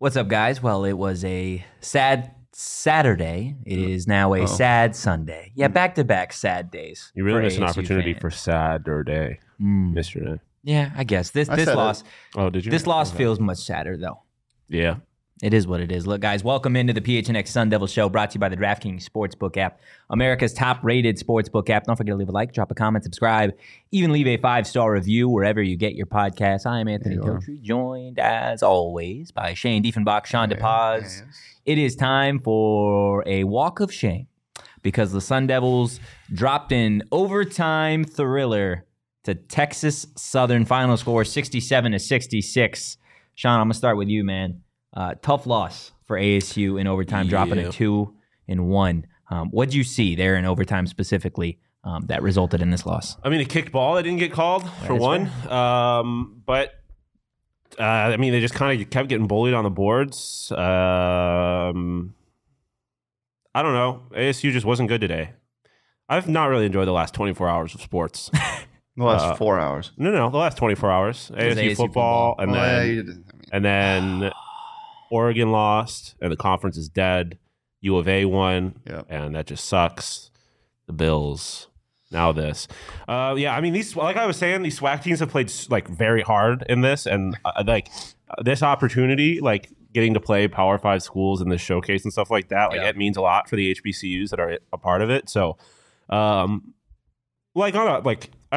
What's up, guys? Well, it was a sad Saturday. It is now a sad Sunday. Yeah, back-to-back sad days. You really missed an opportunity for Saturday yesterday. Yeah, I guess. This loss. Oh, did you? This loss feels much sadder, though. Yeah. It is what it is. Look, guys, welcome into the PHNX Sun Devils Show, brought to you by the DraftKings Sportsbook app, America's top-rated sportsbook app. Don't forget to leave a like, drop a comment, subscribe, even leave a 5-star review wherever you get your podcast. I am Anthony Kiltree, joined, as always, by Shane Diefenbach, Sean DePaz. Yes. It is time for a walk of shame because the Sun Devils dropped an overtime thriller to Texas Southern. Final score, 67-66. Sean, I'm going to start with you, man. Tough loss for ASU in overtime, dropping a 2-1. What'd you see there in overtime specifically that resulted in this loss? I mean, a kicked ball that didn't get called for one. But I mean, they just kind of kept getting bullied on the boards. I don't know. ASU just wasn't good today. I've not really enjoyed the last 24 hours of sports. The last 4 hours. No, the last 24 hours. ASU football, and then Oregon lost, and the conference is dead. U of A won, and that just sucks. The Bills. Now this. I mean, these, like I was saying, these SWAC teams have played like very hard in this, and this opportunity, like getting to play Power 5 schools in this showcase and stuff like that, it means a lot for the HBCUs that are a part of it. So, I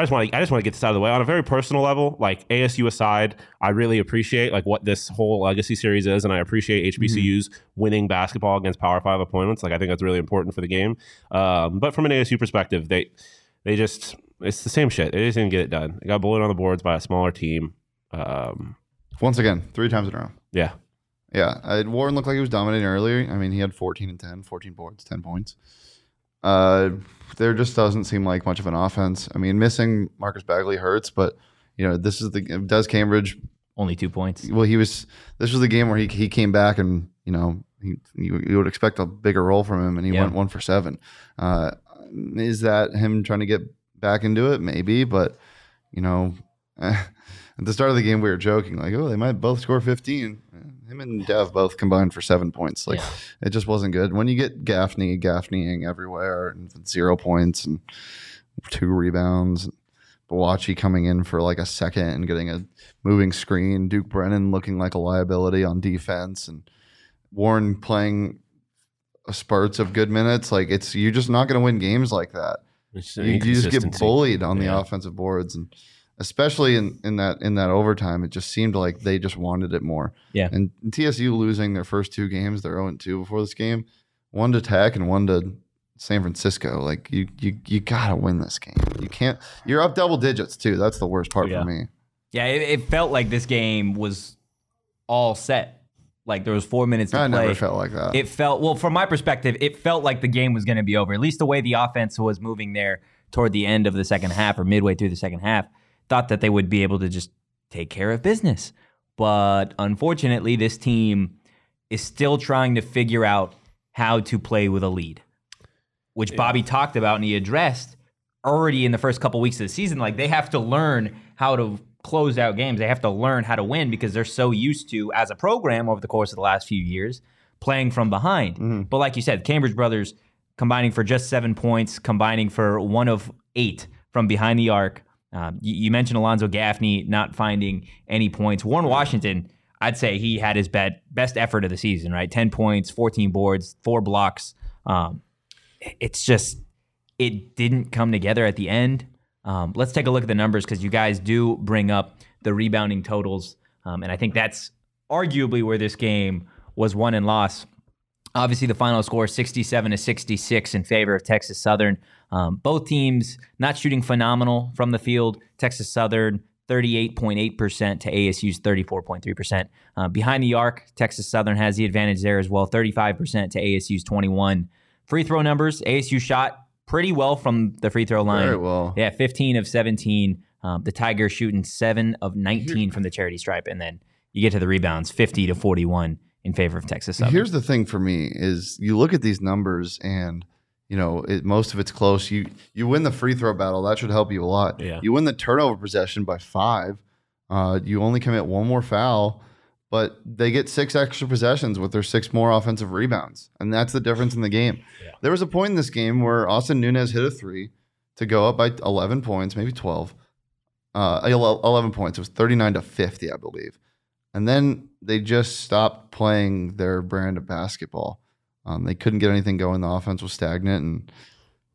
just want to get this out of the way. On a very personal level, like ASU aside, I really appreciate like what this whole legacy series is, and I appreciate HBCUs winning basketball against Power 5 opponents. Like I think that's really important for the game. But from an ASU perspective, they just, it's the same shit. They just didn't get it done. They got bullied on the boards by a smaller team. Once again, 3 times in a row. Yeah. Yeah. Warren looked like he was dominating earlier. I mean, he had 14 and 10, 14 boards, 10 points. There just doesn't seem like much of an offense. I mean, missing Marcus Bagley hurts, but you know, Des Cambridge only 2 points. Well, this was the game where he came back, and you know, you would expect a bigger role from him, and he went 1 for 7. Is that him trying to get back into it? Maybe, but you know, at the start of the game we were joking like, oh, they might both score 15. Him and Dev both combined for 7 points. Like it just wasn't good. When you get Gaffneying everywhere, and 0 points and 2 rebounds, Bawachi coming in for like a second and getting a moving screen, Duke Brennan looking like a liability on defense, and Warren playing spurts of good minutes. Like you're just not going to win games like that. You just get bullied on the offensive boards, and especially in that overtime, it just seemed like they just wanted it more. Yeah. And TSU losing their first 2 games, they're 0-2 before this game, 1 to Tech and 1 to San Francisco. Like you gotta win this game. You can't. You're up double digits too. That's the worst part for me. Yeah, it felt like this game was all set. Like there was 4 minutes to play. I never felt like that. It felt, well, from my perspective, it felt like the game was going to be over. At least the way the offense was moving there toward the end of the second half or midway through the second half. Thought that they would be able to just take care of business. But unfortunately, this team is still trying to figure out how to play with a lead, which Bobby talked about and he addressed already in the first couple weeks of the season. Like they have to learn how to close out games. They have to learn how to win because they're so used to, as a program over the course of the last few years, playing from behind. But like you said, Cambridge brothers combining for just 7 points, combining for 1 of 8 from behind the arc. You mentioned Alonzo Gaffney not finding any points. Warren Washington, I'd say he had his best effort of the season, right? 10 points, 14 boards, 4 blocks. It's just, it didn't come together at the end. Let's take a look at the numbers because you guys do bring up the rebounding totals. And I think that's arguably where this game was won and lost. Obviously, the final score, 67-66 in favor of Texas Southern. Both teams not shooting phenomenal from the field. Texas Southern, 38.8% to ASU's 34.3%. Behind the arc, Texas Southern has the advantage there as well, 35% to ASU's 21. Free throw numbers, ASU shot pretty well from the free throw line. Very well. Yeah, 15 of 17. The Tigers shooting 7 of 19 from the charity stripe. And then you get to the rebounds, 50-41. In favor of Texas Southern. Here's the thing for me is you look at these numbers and, you know, most of it's close. You win the free throw battle. That should help you a lot. Yeah. You win the turnover possession by 5. You only commit 1 more foul. but they get 6 extra possessions with their 6 more offensive rebounds. And that's the difference in the game. Yeah. There was a point in this game where Austin Nunez hit a 3 to go up by 11 points, maybe 12. 11 points. It was 39-50, I believe. And then they just stopped playing their brand of basketball. They couldn't get anything going. The offense was stagnant. And,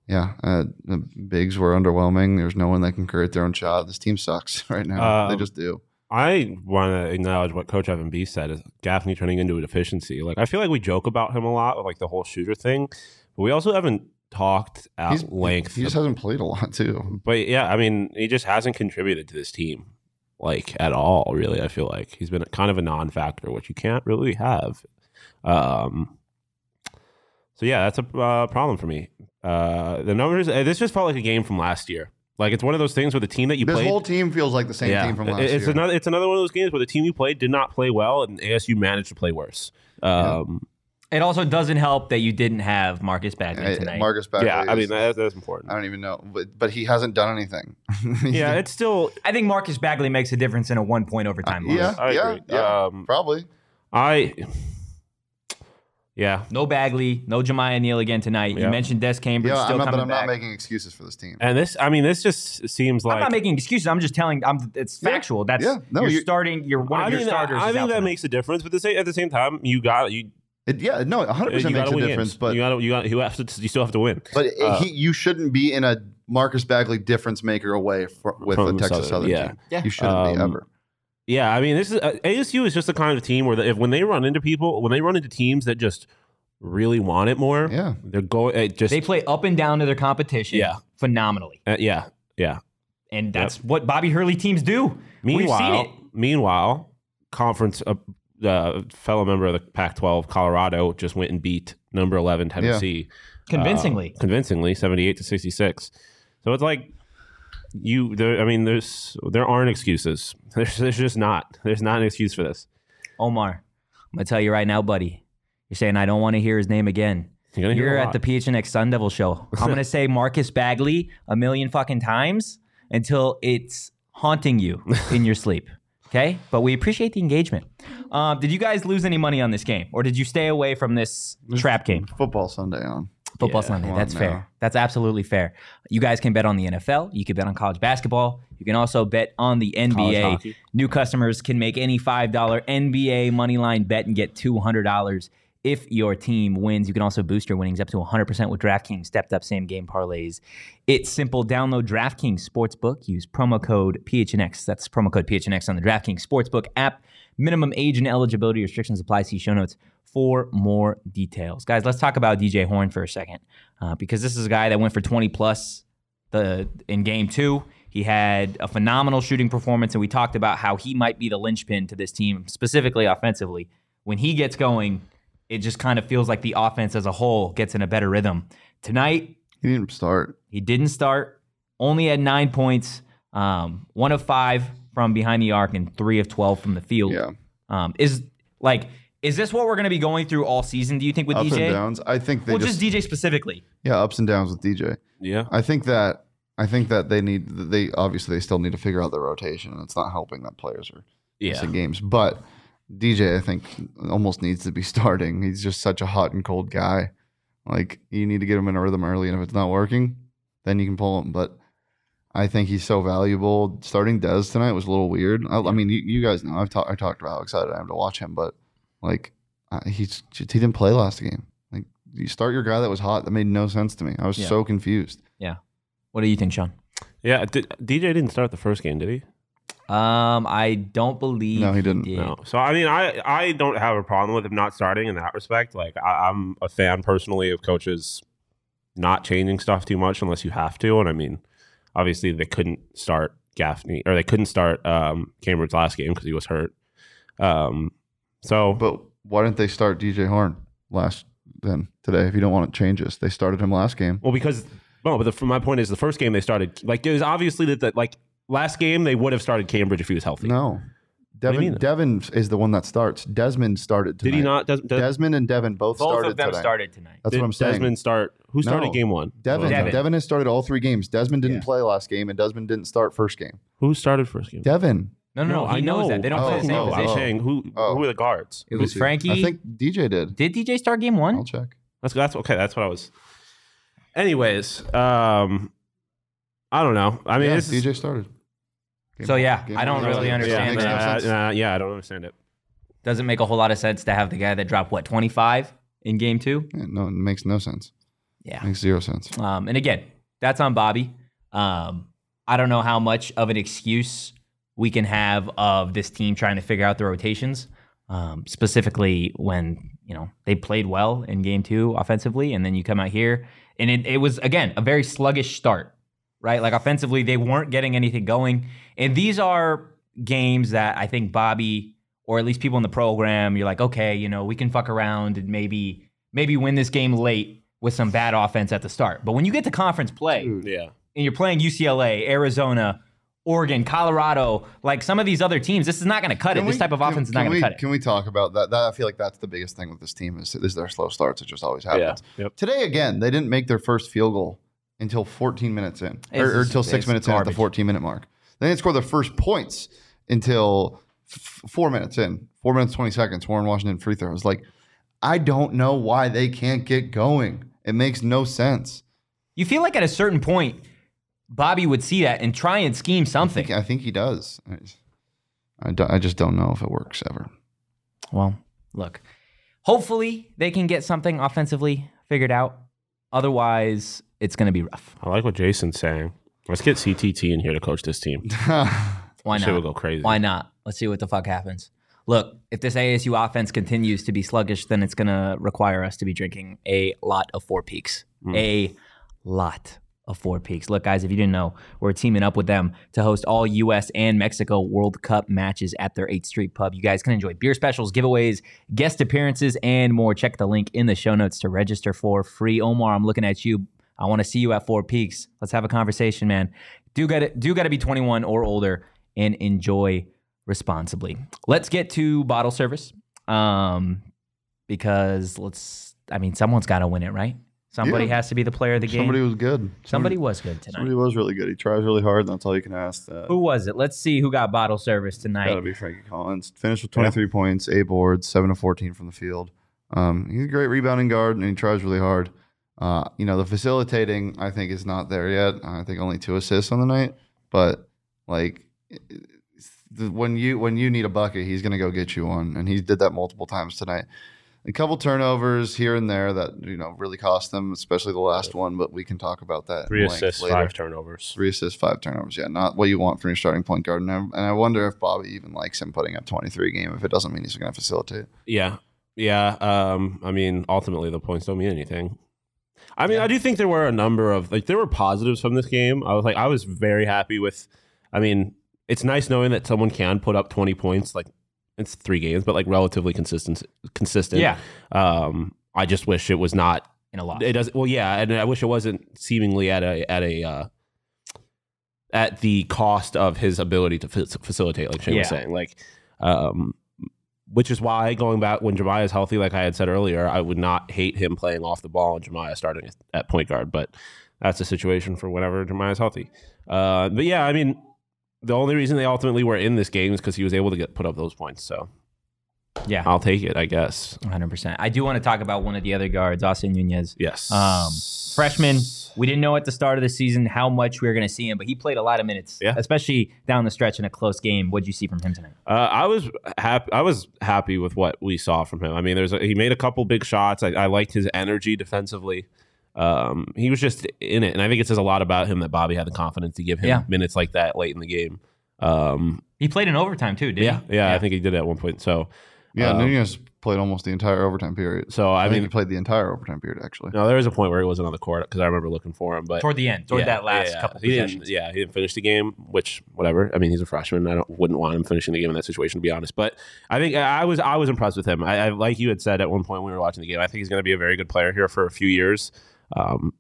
yeah, the bigs were underwhelming. There's no one that can create their own shot. This team sucks right now. They just do. I want to acknowledge what Coach Evan B said is Gaffney turning into a deficiency. Like, I feel like we joke about him a lot with like the whole shooter thing, but we also haven't talked at length. He just hasn't played a lot too. But yeah, I mean, he just hasn't contributed to this team like at all. Really, I feel like he's been kind of a non-factor, which you can't really have. So yeah, that's a problem for me. The numbers. This just felt like a game from last year. Like, it's one of those things where the team that you played... This whole team feels like the same team from last year. It's another one of those games where the team you played did not play well, and ASU managed to play worse. It also doesn't help that you didn't have Marcus Bagley tonight. Marcus Bagley. Yeah, I mean, that's important. I don't even know. But he hasn't done anything. Yeah, it's still... I think Marcus Bagley makes a difference in a one-point overtime loss. Probably. Yeah. No Bagley, no Jamiya Neal again tonight. Yeah. You mentioned Des Cambridge still coming back. But I'm not making excuses for this team. And this, I mean, this just seems like... I'm not making excuses. I'm just telling... it's factual. That's... Yeah. No, you're starting... You're one of your starters. I think that makes a difference. But at the same time, you got... Yeah, no, 100% makes a difference. But you still have to win. But you shouldn't be in a Marcus Bagley difference maker away with the Texas Southern team. Yeah. You shouldn't be ever. Yeah, I mean, this is ASU is just the kind of team where when they run into people, when they run into teams that just really want it more, they're going. They play up and down to their competition, phenomenally. And that's what Bobby Hurley teams do. Meanwhile, conference fellow member of the Pac-12, Colorado, just went and beat number 11 Tennessee convincingly, 78-66. So it's like. There aren't excuses. There's just not. There's not an excuse for this. Omar, I'm gonna tell you right now, buddy. You're saying I don't want to hear his name again. You're at the PHNX Sun Devils show. I'm gonna say Marcus Bagley a million fucking times until it's haunting you in your sleep. Okay, but we appreciate the engagement. Did you guys lose any money on this game, or did you stay away from this trap game? Football Sunday on. Football Sunday. That's fair. That's absolutely fair. You guys can bet on the NFL. You can bet on college basketball. You can also bet on the NBA. New customers can make any $5 NBA moneyline bet and get $200 if your team wins. You can also boost your winnings up to 100% with DraftKings stepped-up same-game parlays. It's simple. Download DraftKings Sportsbook. Use promo code PHNX. That's promo code PHNX on the DraftKings Sportsbook app. Minimum age and eligibility restrictions apply. See show notes for more details. Guys, let's talk about DJ Horne for a second because this is a guy that went for 20-plus in Game 2. He had a phenomenal shooting performance, and we talked about how he might be the linchpin to this team, specifically offensively. When he gets going, it just kind of feels like the offense as a whole gets in a better rhythm. Tonight, he didn't start. Only had 9 points, 1 of 5 from behind the arc, and 3 of 12 from the field. Yeah. Is this what we're going to be going through all season, do you think, with ups DJ? Ups and downs. I think just DJ specifically. Yeah, ups and downs with DJ. Yeah. I think that they still need to figure out their rotation, and it's not helping that players are missing games. But DJ, I think, almost needs to be starting. He's just such a hot and cold guy. Like, you need to get him in a rhythm early, and if it's not working, then you can pull him. But I think he's so valuable. Starting Des tonight was a little weird. I mean, you guys know. I talked about how excited I am to watch him, but like, he didn't play last game. Like, you start your guy that was hot. That made no sense to me. I was so confused. Yeah. What do you think, Sean? Yeah, DJ didn't start the first game, did he? I don't believe. No, he didn't. No. So I mean, I don't have a problem with him not starting in that respect. Like, I'm a fan personally of coaches not changing stuff too much unless you have to. And I mean, obviously they couldn't start Gaffney, or they couldn't start Cambridge last game because he was hurt. But why didn't they start DJ Horne today? If you don't want to change this, they started him last game. Well, my point is the first game they started. Like, it was obviously that last game they would have started Cambridge if he was healthy. No, Devin is the one that starts. Desmond started tonight. Did he not? Desmond and Devin both started. Both of them started tonight. That's what I'm saying. Desmond started game one? Devin. Devin has started all 3 games. Desmond didn't play last game, and Desmond didn't start first game. Who started first game? Devin. No, he knows that. They don't play the same position. I'm saying who were the guards? It was Frankie. I think DJ did. Did DJ start game one? I'll check. That's okay. That's what I was. Anyways, I don't know. I mean, DJ started. So yeah, I don't really understand that. Yeah, I don't understand it. Doesn't make a whole lot of sense to have the guy that dropped, what, 25 in game two? Yeah, no, it makes no sense. Yeah. Makes zero sense. And again, that's on Bobby. I don't know how much of an excuse we can have of this team trying to figure out the rotations, specifically when, they played well in game two offensively, and then you come out here. And it was, again, a very sluggish start, right? Like, offensively, they weren't getting anything going. And these are games that I think Bobby, or at least people in the program, you're like, okay, we can fuck around and maybe win this game late with some bad offense at the start. But when you get to conference play, and you're playing UCLA, Arizona, Oregon, Colorado, like some of these other teams, this is not going to cut it. This type of offense is not going to cut it. Can we talk about that? I feel like that's the biggest thing with this team is their slow starts. It just always happens. Yeah. Yep. Today, again, they didn't make their first field goal until 14 minutes in, or until 6 minutes in at the 14-minute mark. They didn't score their first points until 4 minutes in, 4 minutes, 20 seconds, Warren Washington free throws. Like, I don't know why they can't get going. It makes no sense. You feel like at a certain point, Bobby would see that and try and scheme something. I think he does. I just don't know if it works ever. Well, look, hopefully they can get something offensively figured out. Otherwise, it's going to be rough. I like what Jason's saying. Let's get CTT in here to coach this team. Why not? We'll go crazy. Why not? Let's see what the fuck happens. Look, if this ASU offense continues to be sluggish, then it's going to require us to be drinking a lot of Four Peaks. A lot of Four Peaks. Look, guys, if you didn't know, we're teaming up with them to host all U.S. and Mexico World Cup matches at their 8th Street Pub. You guys can enjoy beer specials, giveaways, guest appearances, and more. Check the link in the show notes to register for free. Omar, I'm looking at you. I want to see you at Four Peaks. Let's have a conversation, man. Do gotta be 21 or older and enjoy responsibly. Let's get to bottle service because someone's got to win it, right? Somebody has to be the player of the game. Somebody was good. Somebody was good tonight. Somebody was really good. He tries really hard, and that's all you can ask. That. Who was it? Let's see who got bottle service tonight. Got to be Frankie Collins. Finished with 23 points, 8 boards, 7 of 14 from the field. He's a great rebounding guard, and he tries really hard. The facilitating, I think, is not there yet. I think only 2 assists on the night. But, when you need a bucket, he's going to go get you one, and he did that multiple times tonight. A couple turnovers here and there that really cost them, especially the last one. But we can talk about that. 3 assists, later. 5 turnovers. 3 assists, 5 turnovers. Yeah, not what you want from your starting point guard. And I wonder if Bobby even likes him putting up 23 a game if it doesn't mean he's going to facilitate. Yeah. Ultimately the points don't mean anything. I do think there were a number of there were positives from this game. I was very happy with. It's nice knowing that someone can put up 20 points It's 3 games, but relatively consistent. Yeah. I just wish it was not in a lot. It doesn't. Well, yeah, and I wish it wasn't seemingly at the cost of his ability to facilitate, like Shane was saying. Which is why going back when Jamiya is healthy, like I had said earlier, I would not hate him playing off the ball and Jamiya starting at point guard. But that's the situation for whenever Jamiya is healthy. The only reason they ultimately were in this game is because he was able to put up those points. So, yeah, I'll take it, I guess. 100%. I do want to talk about one of the other guards, Austin Nunez. Yes. Freshman. We didn't know at the start of the season how much we were going to see him, but he played a lot of minutes, especially down the stretch in a close game. What did you see from him tonight? I was happy with what we saw from him. He made a couple big shots. I liked his energy defensively. He was just in it, and I think it says a lot about him that Bobby had the confidence to give him minutes like that late in the game. He played in overtime too, didn't he? Yeah, I think he did at one point. So Nunez played almost the entire overtime period. So he played the entire overtime period actually. No, there was a point where he wasn't on the court because I remember looking for him, but toward the end, that last couple. He didn't finish the game, which whatever. He's a freshman. I wouldn't want him finishing the game in that situation to be honest. But I think I was impressed with him. I like you had said at one point when we were watching the game. I think he's going to be a very good player here for a few years.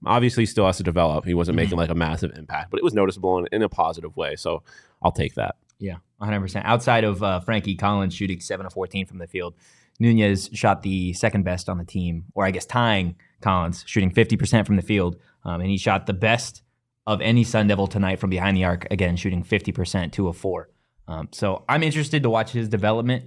Obviously he still has to develop. He wasn't making a massive impact, but it was noticeable in a positive way. So I'll take that. Yeah, 100%. Outside of Frankie Collins shooting 7 of 14 from the field, Nunez shot the second best on the team, or I guess tying Collins, shooting 50% from the field. And he shot the best of any Sun Devil tonight from behind the arc, again, shooting 50%, 2 of 4. So I'm interested to watch his development,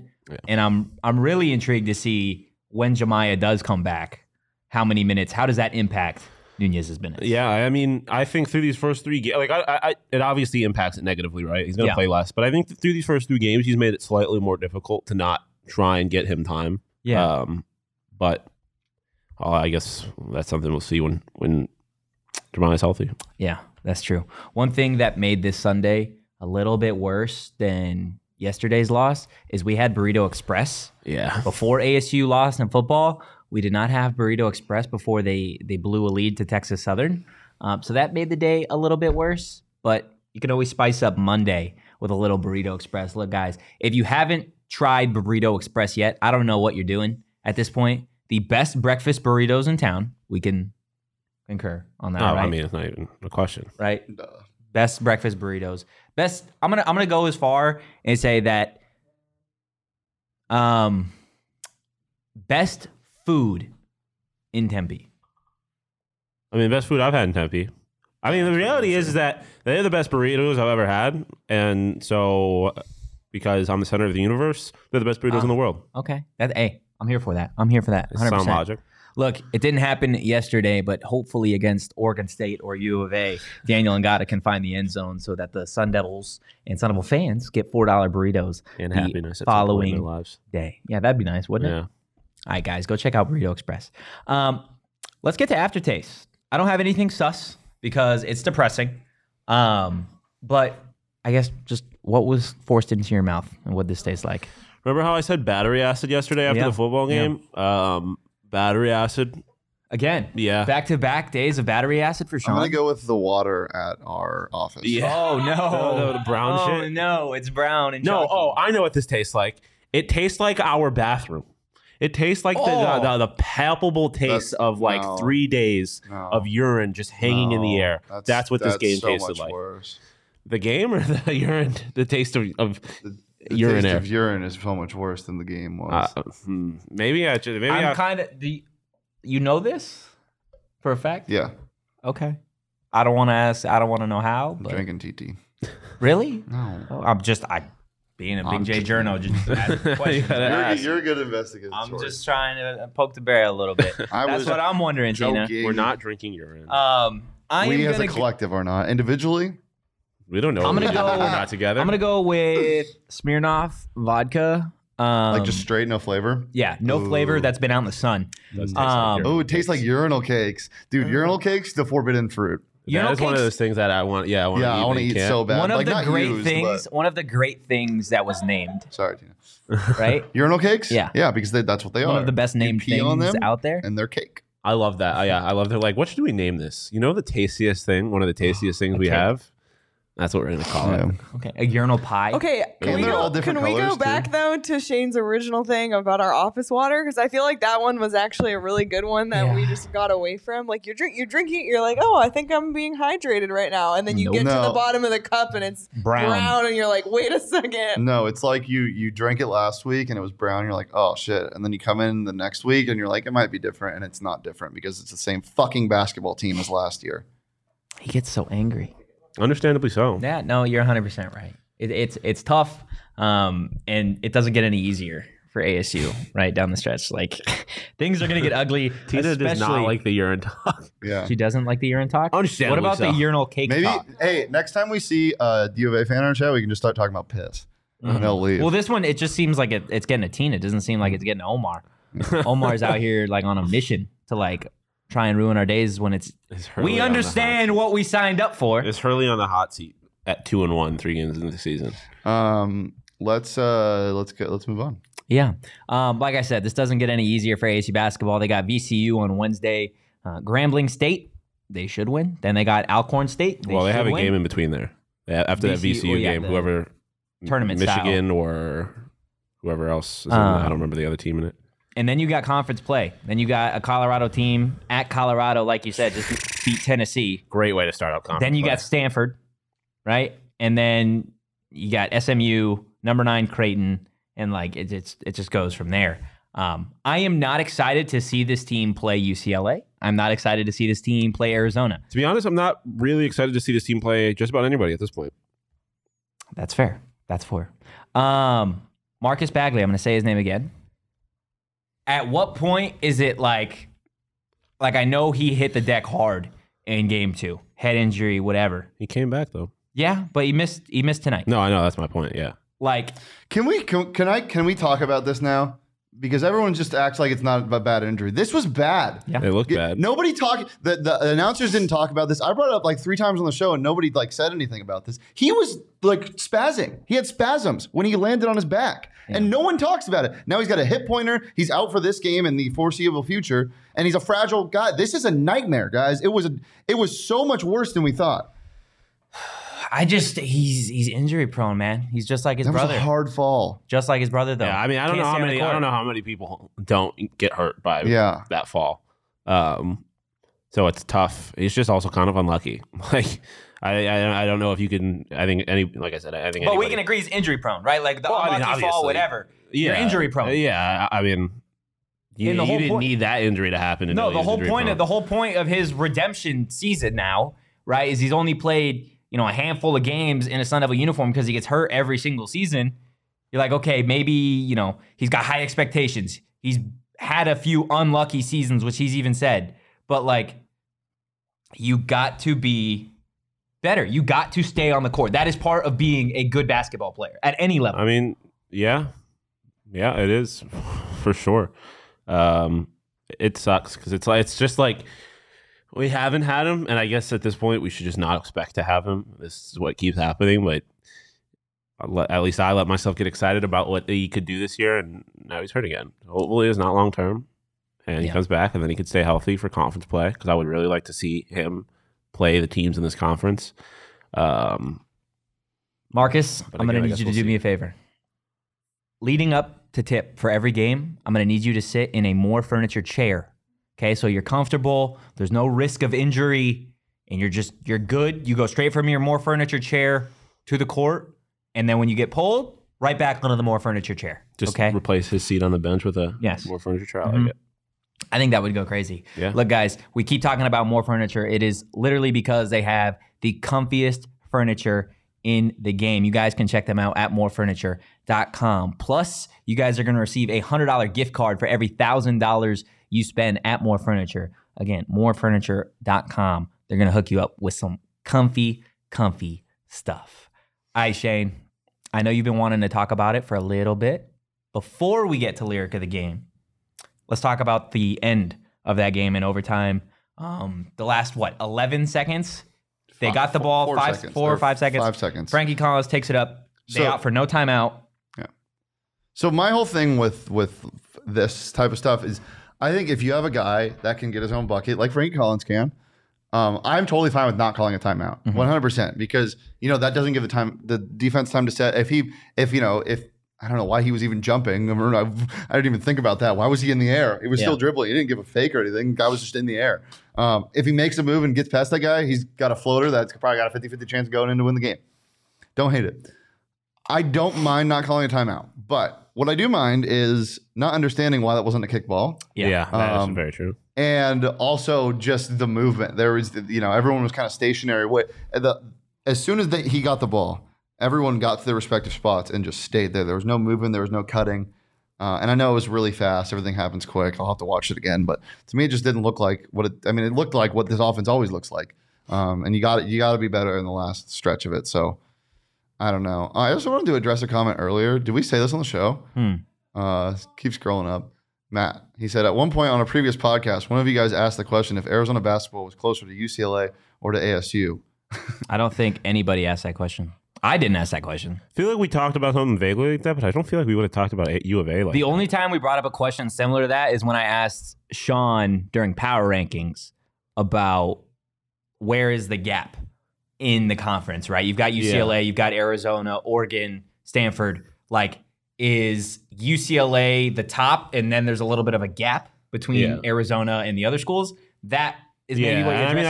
and I'm really intrigued to see when Jamiya does come back, how many minutes, how does that impact Nunez's minutes? Yeah, I mean, I think through these first three games, like it obviously impacts it negatively, right? He's going to play less, but I think through these first three games, he's made it slightly more difficult to not try and get him time. Yeah, but I guess that's something we'll see when Jamiya's healthy. Yeah, that's true. One thing that made this Sunday a little bit worse than yesterday's loss is we had Burrito Express. Yeah. Before ASU lost in football, we did not have Burrito Express before they blew a lead to Texas Southern. So that made the day a little bit worse, but you can always spice up Monday with a little Burrito Express. Look, guys, if you haven't tried Burrito Express yet, I don't know what you're doing at this point. The best breakfast burritos in town. We can concur on that, right? I mean, it's not even a question. Right? Best breakfast burritos. Best. I'm gonna go as far and say that best food in Tempe. I mean, best food I've had in Tempe. I mean, the reality is that they're the best burritos I've ever had, and so because I'm the center of the universe, they're the best burritos in the world. Okay, that's hey, I'm here for that. 100%. Sound logic. Look, it didn't happen yesterday, but hopefully against Oregon State or U of A, Daniel Ngata can find the end zone so that the Sun Devils and Sun Devil fans get $4 burritos and happiness following their lives. Day. Yeah, that'd be nice, wouldn't it? All right, guys, go check out Burrito Express. Let's get to aftertaste. I don't have anything sus because it's depressing, but I guess just what was forced into your mouth and what this tastes like. Remember how I said battery acid yesterday after the football game? Yeah. Battery acid. Again. Yeah. Back-to-back days of battery acid for Sean. I'm going to go with the water at our office. Yeah. Oh, no. The brown shit. Oh, no. It's brown and chocolate. No, I know what this tastes like. It tastes like our bathroom. It tastes like the palpable taste of like 3 days of urine just hanging in the air. That's what this game tasted like. Worse. The game or the urine? The taste of urine. Taste of urine is so much worse than the game was. Maybe I should. Maybe I'm kind of the. You know this for a fact. Yeah. Okay. I don't want to ask. I don't want to know how. But. I'm drinking TT. Really? No. Oh, I'm being a big J journo. Just asking questions. You're a good investigator. I'm just trying to poke the bear a little bit. That's what I'm wondering, Tina. We're not drinking urine. We as a collective are not. Individually. We don't know. I'm gonna go. We're not together. I'm gonna go with Smirnoff vodka. Like just straight, no flavor. Yeah, no flavor. That's been out in the sun. It tastes like urinal cakes, dude. Urinal cakes, the forbidden fruut. That's one of those things that I want. Yeah, I want to eat so bad. One of the great things. One of the great things that was named. Sorry, Tina. Right? Urinal cakes. Yeah, yeah, because that's what they are. One of the best named things out there. And their cake. I love that. I love. They're like, what should we name this? You know, the tastiest thing. One of the tastiest things we have. That's what we're going to call it. Okay, a urinal pie. Okay, can we go back, though, to Shane's original thing about our office water? Because I feel like that one was actually a really good one that we just got away from. Like, you're drinking, you're like, oh, I think I'm being hydrated right now. And then you get to the bottom of the cup, and it's brown, and you're like, wait a second. No, it's like you drank it last week, and it was brown. You're like, oh, shit. And then you come in the next week, and you're like, it might be different, and it's not different because it's the same fucking basketball team as last year. He gets so angry. Understandably so. Yeah, no, you're 100% right. It's tough, and it doesn't get any easier for ASU right down the stretch. Like things are gonna get ugly. Tina does not like the urine talk. Yeah, she doesn't like the urine talk. Understandably. What about the urinal cake? Maybe. Talk? Hey, next time we see a U of A fan on our show, we can just start talking about piss. Mm-hmm. And they'll leave. Well, this one it just seems like it's getting a Tina. It doesn't seem like it's getting Omar. Omar's out here like on a mission to like. Try and ruin our days when it's we understand what we signed up for. It's Hurley on the hot seat at 2-1, 3 games into the season. Let's move on. Yeah, like I said, this doesn't get any easier for ASU basketball. They got VCU on Wednesday, Grambling State. They should win. Then they got Alcorn State. They have a game in between there after that VCU game. Whoever tournament Michigan style. Or whoever else. Is I don't remember the other team in it. And then you got conference play. Then you got a Colorado team at Colorado, like you said, just beat Tennessee. Great way to start out conference. Then you got Stanford, right? And then you got SMU, number 9 Creighton, and like it just goes from there. I am not excited to see this team play UCLA. I'm not excited to see this team play Arizona. To be honest, I'm not really excited to see this team play just about anybody at this point. That's fair. That's four. Marcus Bagley, I'm going to say his name again. At what point is it like I know he hit the deck hard in game two, head injury, whatever. He came back though. Yeah, but he missed tonight. No, I know, that's my point. Yeah. Like, can we talk about this now? Because everyone just acts like it's not a bad injury. This was bad. Yeah. It looked bad. Nobody talked. The announcers didn't talk about this. I brought it up like 3 times on the show, and nobody like said anything about this. He was like spazzing. He had spasms when he landed on his back, and no one talks about it. Now he's got a hip pointer. He's out for this game and the foreseeable future, and he's a fragile guy. This is a nightmare, guys. It was so much worse than we thought. I just, he's injury prone, man. He's just like his brother. That was a hard fall. Just like his brother, though. Yeah, I mean, I don't know how many people don't get hurt by that fall. So it's tough. It's just also kind of unlucky. Like, I don't know if you can. I think like I said, but we can agree he's injury prone, right? Like the unlucky fall, whatever. Yeah, you're injury prone. Yeah, I mean, you didn't need that injury to happen. To no, the whole point of his redemption season now, right, is he's only played, you know, a handful of games in a Sun Devil uniform because he gets hurt every single season. You're like, okay, maybe, you know, he's got high expectations. He's had a few unlucky seasons, which he's even said. But, like, you got to be better. You got to stay on the court. That is part of being a good basketball player at any level. I mean, yeah. Yeah, it is for sure. It sucks because it's just like... We haven't had him, and I guess at this point we should just not expect to have him. This is what keeps happening, but at least I let myself get excited about what he could do this year, and now he's hurt again. Hopefully it's not long-term, and he comes back, and then he could stay healthy for conference play, because I would really like to see him play the teams in this conference. Marcus, I'm going to need you to do me a favor. Leading up to tip for every game, I'm going to need you to sit in a More Furniture chair. Okay, so you're comfortable, there's no risk of injury, and you're good. You go straight from your More Furniture chair to the court, and then when you get pulled, right back onto the More Furniture chair. Just replace his seat on the bench with a More Furniture chair. Mm-hmm. I like it. I think that would go crazy. Yeah. Look, guys, we keep talking about More Furniture. It is literally because they have the comfiest furniture in the game. You guys can check them out at morefurniture.com. Plus, you guys are going to receive a $100 gift card for every $1,000 you spend at More Furniture. Again, morefurniture.com. They're going to hook you up with some comfy, comfy stuff. All right, Shane, I know you've been wanting to talk about it for a little bit. Before we get to Lyric of the Game, let's talk about the end of that game in overtime. The last, 11 seconds? They got the ball, four or five seconds. 5 seconds. Frankie Collins takes it up. They out for no timeout. Yeah. So my whole thing with this type of stuff is, I think if you have a guy that can get his own bucket, like Frankie Collins can, I'm totally fine with not calling a timeout, 100%, because that doesn't give the defense time to set. If I don't know why he was even jumping. I didn't even think about that. Why was he in the air? He was still dribbling. He didn't give a fake or anything. The guy was just in the air. If he makes a move and gets past that guy, he's got a floater that's probably got a 50-50 chance of going in to win the game. Don't hate it. I don't mind not calling a timeout, but what I do mind is not understanding why that wasn't a kickball. Yeah, that is very true. And also just the movement. There was, everyone was kind of stationary. As soon as he got the ball, everyone got to their respective spots and just stayed there. There was no movement. There was no cutting. And I know it was really fast. Everything happens quick. I'll have to watch it again. But to me, it just didn't look like it looked like what this offense always looks like. And you got to be better in the last stretch of it. So I don't know. I also wanted to address a comment earlier. Did we say this on the show? Keep scrolling up. Matt, he said, at one point on a previous podcast, one of you guys asked the question if Arizona basketball was closer to UCLA or to ASU. I don't think anybody asked that question. I didn't ask that question. I feel like we talked about something vaguely like that, but I don't feel like we would have talked about U of A. The only time we brought up a question similar to that is when I asked Sean during Power Rankings about where is the gap in the conference, right? You've got UCLA, you've got Arizona, Oregon, Stanford. Like, is UCLA the top, and then there's a little bit of a gap between Arizona and the other schools? That is maybe what you're addressing. I mean,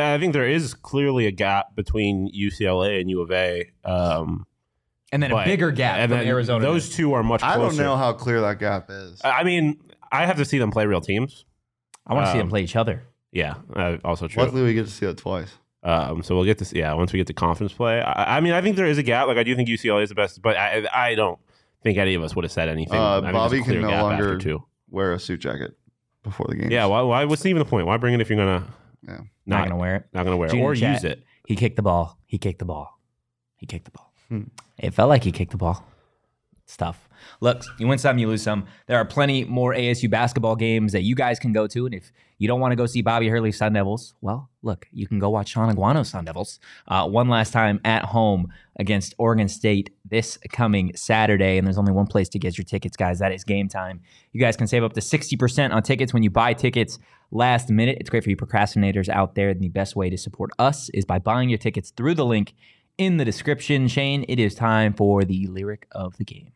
I think there is clearly a gap between UCLA and U of A. And then a bigger gap than Arizona. Those two are much closer. I don't know how clear that gap is. I mean, I have to see them play real teams. I want to see them play each other. Yeah, also true. Luckily, we get to see that twice. So we'll get this. Yeah, once we get to conference play, I mean, I think there is a gap. Like, I do think UCLA is the best, but I don't think any of us would have said anything. Bobby can no longer wear a suit jacket before the game. Yeah, why? What's even the point? Why bring it if you're gonna not gonna wear it? Not gonna wear it or use it. He kicked the ball. He kicked the ball. It felt like he kicked the ball. It's tough. Look, you win some, you lose some. There are plenty more ASU basketball games that you guys can go to. And if you don't want to go see Bobby Hurley's Sun Devils, well, look, you can go watch Sean Aguano's Sun Devils one last time at home against Oregon State this coming Saturday. And there's only one place to get your tickets, guys. That is Game Time. You guys can save up to 60% on tickets when you buy tickets last minute. It's great for you procrastinators out there. And the best way to support us is by buying your tickets through the link in the description. Shane, it is time for the lyric of the game.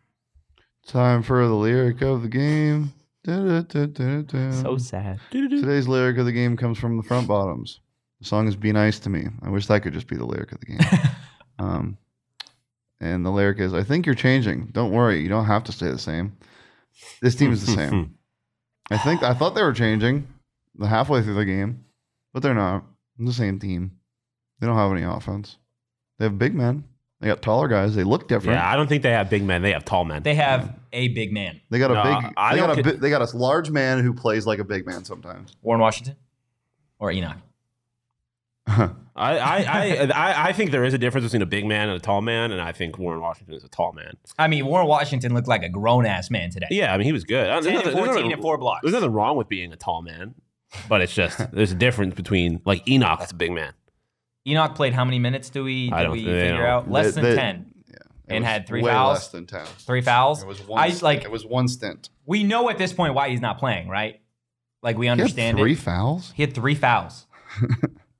Time for the lyric of the game. Da, da, da, da, da. So sad. Today's lyric of the game comes from the Front Bottoms. The song is "Be Nice to Me." I wish that could just be the lyric of the game. And the lyric is, I think you're changing. Don't worry. You don't have to stay the same. This team is the same. I thought they were changing halfway through the game, but they're not. I'm the same team. They don't have any offense. They have big men. They got taller guys. They look different. Yeah, I don't think they have big men. They have tall men. They have a big man. They got they got a large man who plays like a big man sometimes. Warren Washington or Enoch. I think there is a difference between a big man and a tall man, and I think Warren Washington is a tall man. I mean, Warren Washington looked like a grown-ass man today. Yeah, I mean, he was good. 14 and 4 blocks. There's nothing wrong with being a tall man, but it's just there's a difference between, like, Enoch, that's a big man. Enoch played how many minutes do we figure out? Less than 10. Yeah. And had 3 fouls. Less than 10. 3 fouls? It was one stint. We know at this point why he's not playing, right? Like, we understand it. 3 fouls? He had 3 fouls.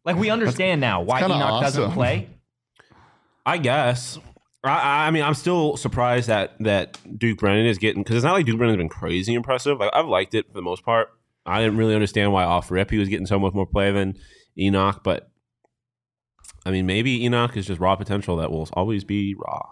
Like, we understand now why Enoch doesn't play. I guess. I mean, I'm still surprised that Duke Brennan is getting, because it's not like Duke Brennan's been crazy impressive. Like, I've liked it for the most part. I didn't really understand why off rip he was getting so much more play than Enoch, but I mean, maybe Enoch is just raw potential that will always be raw.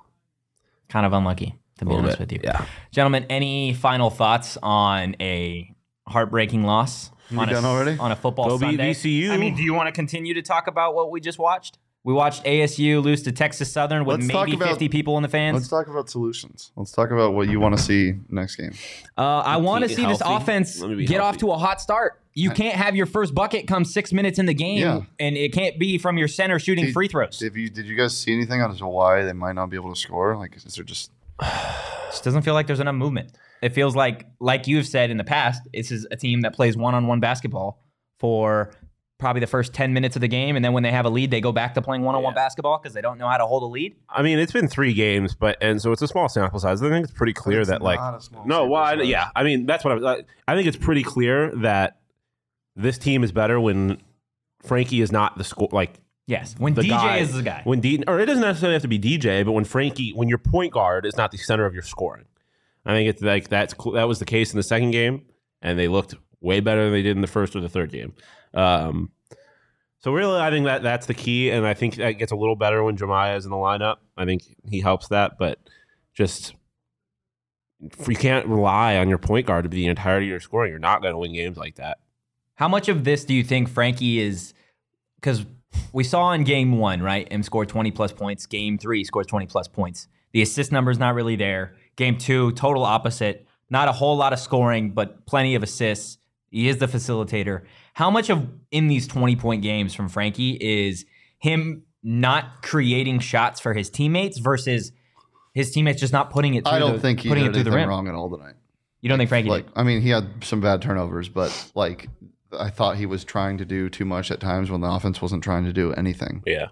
Kind of unlucky, to be honest with you. Yeah. Gentlemen, any final thoughts on a heartbreaking loss? You done already? On a football Sunday? VCU. I mean, do you want to continue to talk about what we just watched? We watched ASU lose to Texas Southern with maybe 50 people in the fans. Let's talk about solutions. Let's talk about what you want to see next game. I want to see this offense get off to a hot start. You can't have your first bucket come 6 minutes in the game, and it can't be from your center shooting free throws. Did you guys see anything as to why they might not be able to score? Like, is there just... It just doesn't feel like there's enough movement. It feels like you've said in the past, this is a team that plays one-on-one basketball for probably the first 10 minutes of the game, and then when they have a lead, they go back to playing one-on-one basketball because they don't know how to hold a lead. I mean, it's been 3 games, so it's a small sample size. I think it's pretty clear that, like... I mean, that's what I think it's pretty clear that this team is better when Frankie is not the score. Like, yes, when DJ is the guy. Or it doesn't necessarily have to be DJ, but when your point guard is not the center of your scoring. I think it's like that was the case in the second game, and they looked way better than they did in the first or the third game. So really, I think that's the key, and I think that gets a little better when Jamiya is in the lineup. I think he helps that, but just. You can't rely on your point guard to be the entirety of your scoring. You're not going to win games like that. How much of this do you think Frankie is, because we saw in game 1, right? Him scored 20-plus points. Game 3 scores 20-plus points. The assist number's not really there. Game 2, total opposite. Not a whole lot of scoring, but plenty of assists. He is the facilitator. How much of in these 20-point games from Frankie is him not creating shots for his teammates versus his teammates just not putting it through the rim? I don't think he did anything wrong at all tonight. You don't think Frankie did? I mean, he had some bad turnovers, but like... I thought he was trying to do too much at times when the offense wasn't trying to do anything. Yeah.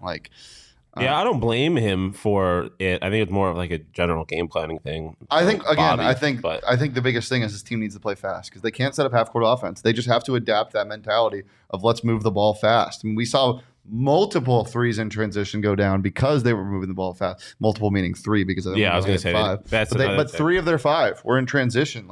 I don't blame him for it. I think it's more of like a general game planning thing. I think the biggest thing is this team needs to play fast because they can't set up half-court offense. They just have to adapt that mentality of let's move the ball fast. I mean, we saw multiple threes in transition go down because they were moving the ball fast. Multiple meaning 3 because I was going to say 5. But 3 of their 5 were in transition.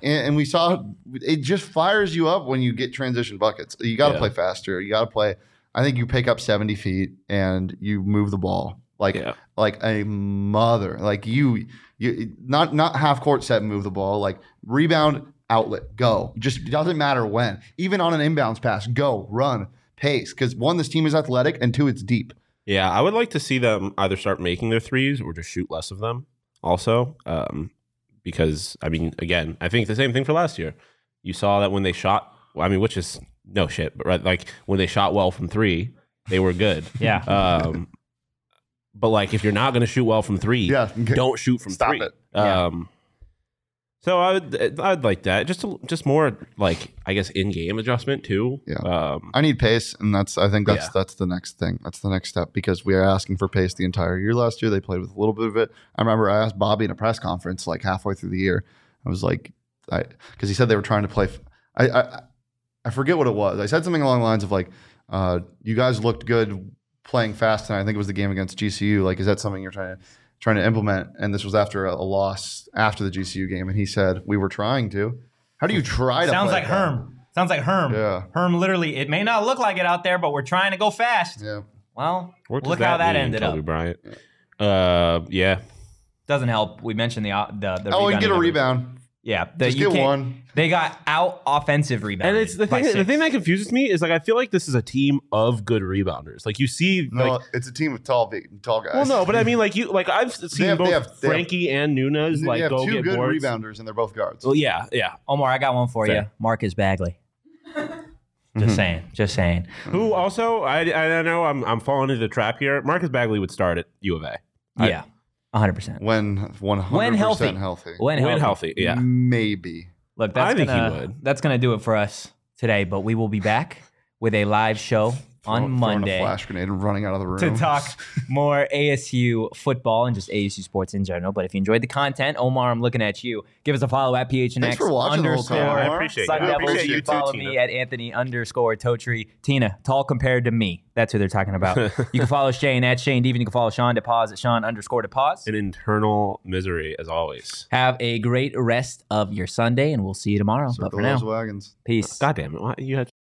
And we saw it just fires you up when you get transition buckets. You got to play faster. You got to play. I think you pick up 70 feet and you move the ball like a mother. Like you not half court set and move the ball. Like rebound, outlet, go. Just doesn't matter when. Even on an inbounds pass, go run. pace. Because one, this team is athletic, and two, it's deep. Yeah, I would like to see them either start making their threes or just shoot less of them also. Because, I mean, again, I think the same thing for last year. You saw that when they shot, I mean, which is no shit, but right, like when they shot well from three, they were good. Yeah. But like, if you're not going to shoot well from three, don't shoot from three. Stop it. So I'd like that. Just more like, I guess, in-game adjustment too. Yeah. I need pace, and I think that's the next thing. That's the next step, because we are asking for pace the entire year. Last year they played with a little bit of it. I remember I asked Bobby in a press conference like halfway through the year. I was like, because he said they were trying to play. I forget what it was. I said something along the lines of like, you guys looked good playing fast tonight. I think it was the game against GCU. Like, is that something you're trying to implement? And this was after a loss after the GCU game. And he said, we were trying to. How do you try to Sounds play like that? Herm. Sounds like Herm. Yeah. Herm literally, it may not look like it out there, but we're trying to go fast. Yeah. Well, look how that ended up. Bryant. Yeah. Doesn't help. We mentioned the oh, and get a rebound. Yeah, just get one. They got out offensive rebounding. And it's the thing that confuses me is like, I feel like this is a team of good rebounders. Like, you see, it's a team of tall guys. Well, no, but I mean, like I've seen both Frankie and Nunez like go get boards. They have two good rebounders, and they're both guards. Well, yeah. Omar, I got one for you. Marcus Bagley. Just saying. Who also? I know I'm falling into the trap here. Marcus Bagley would start at U of A. Yeah. 100%. When healthy, yeah. Maybe. Look, I think he would. That's going to do it for us today, but we will be back with a live show on Monday. Throwing a flash grenade and running out of the room. To talk more ASU football and just ASU sports in general. But if you enjoyed the content, Omar, I'm looking at you. Give us a follow at PHNX_. I appreciate Sun Devils. I appreciate you too, follow Tina. Me at Anthony_Totri. Tina, tall compared to me. That's who they're talking about. You can follow Shane at Shane Devin. You can follow Sean DePaz at Sean_DePaz. An internal misery, as always. Have a great rest of your Sunday, and we'll see you tomorrow. Circle but for now, wagons. Peace. God damn it. You had.